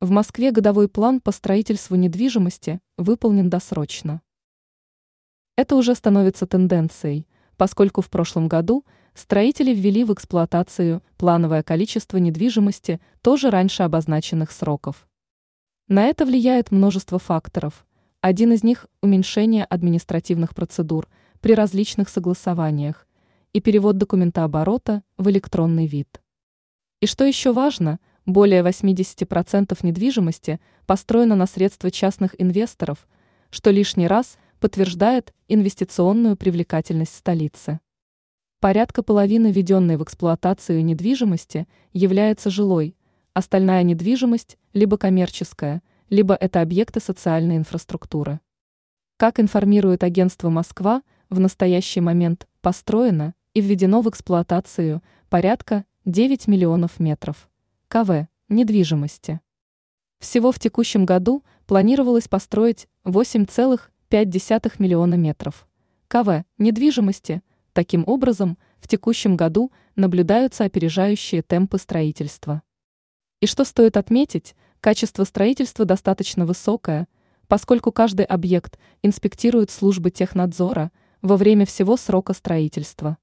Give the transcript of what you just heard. В Москве годовой план по строительству недвижимости выполнен досрочно. Это уже становится тенденцией, поскольку в прошлом году строители ввели в эксплуатацию плановое количество недвижимости тоже раньше обозначенных сроков. На это влияет множество факторов. Один из них – уменьшение административных процедур при различных согласованиях и перевод документооборота в электронный вид. И что еще важно, более 80% недвижимости построено на средства частных инвесторов, что лишний раз подтверждает инвестиционную привлекательность столицы. Порядка половины введенной в эксплуатацию недвижимости является жилой, остальная недвижимость либо коммерческая, либо это объекты социальной инфраструктуры. Как информирует агентство «Москва», в настоящий момент построено и введено в эксплуатацию порядка 9 миллионов метров кв. Недвижимости. Всего в текущем году планировалось построить 8,5 миллиона метров кв. Недвижимости. Таким образом, в текущем году наблюдаются опережающие темпы строительства. И что стоит отметить, качество строительства достаточно высокое, поскольку каждый объект инспектируют службы технадзора во время всего срока строительства.